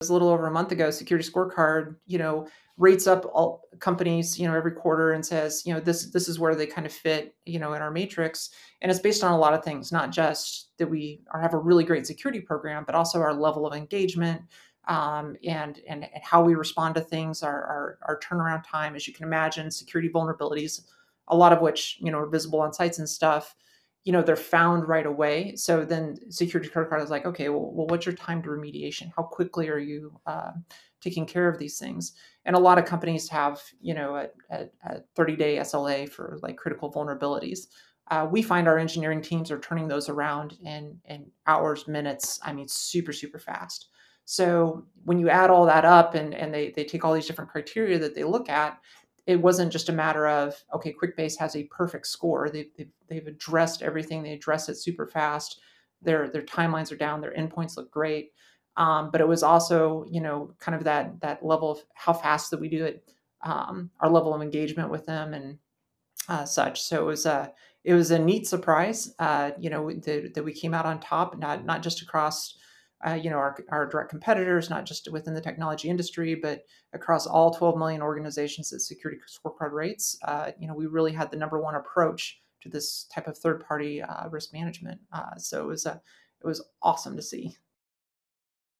It was a little over a month ago, SecurityScorecard, rates up all companies, every quarter and says, this is where they kind of fit, in our matrix. And it's based on a lot of things, not just that we have a really great security program, but also our level of engagement and how we respond to things, our turnaround time. As you can imagine, security vulnerabilities, a lot of which, are visible on sites and stuff, they're found right away. So then SecurityScorecard is like, okay, well, what's your time to remediation? How quickly are you taking care of these things? And a lot of companies have, a 30-day SLA for like critical vulnerabilities. We find our engineering teams are turning those around in hours, minutes. I mean, super, super fast. So when you add all that up and they take all these different criteria that they look at, it wasn't just a matter of, okay, QuickBase has a perfect score. They've addressed everything. They address it super fast. Their timelines are down. Their endpoints look great. But it was also, kind of that level of how fast that we do it, our level of engagement with them and such. So it was a neat surprise, that we came out on top, not just across our direct competitors, not just within the technology industry, but across all 12 million organizations that SecurityScorecard rates. We really had the #1 approach to this type of third-party risk management. So it was awesome to see.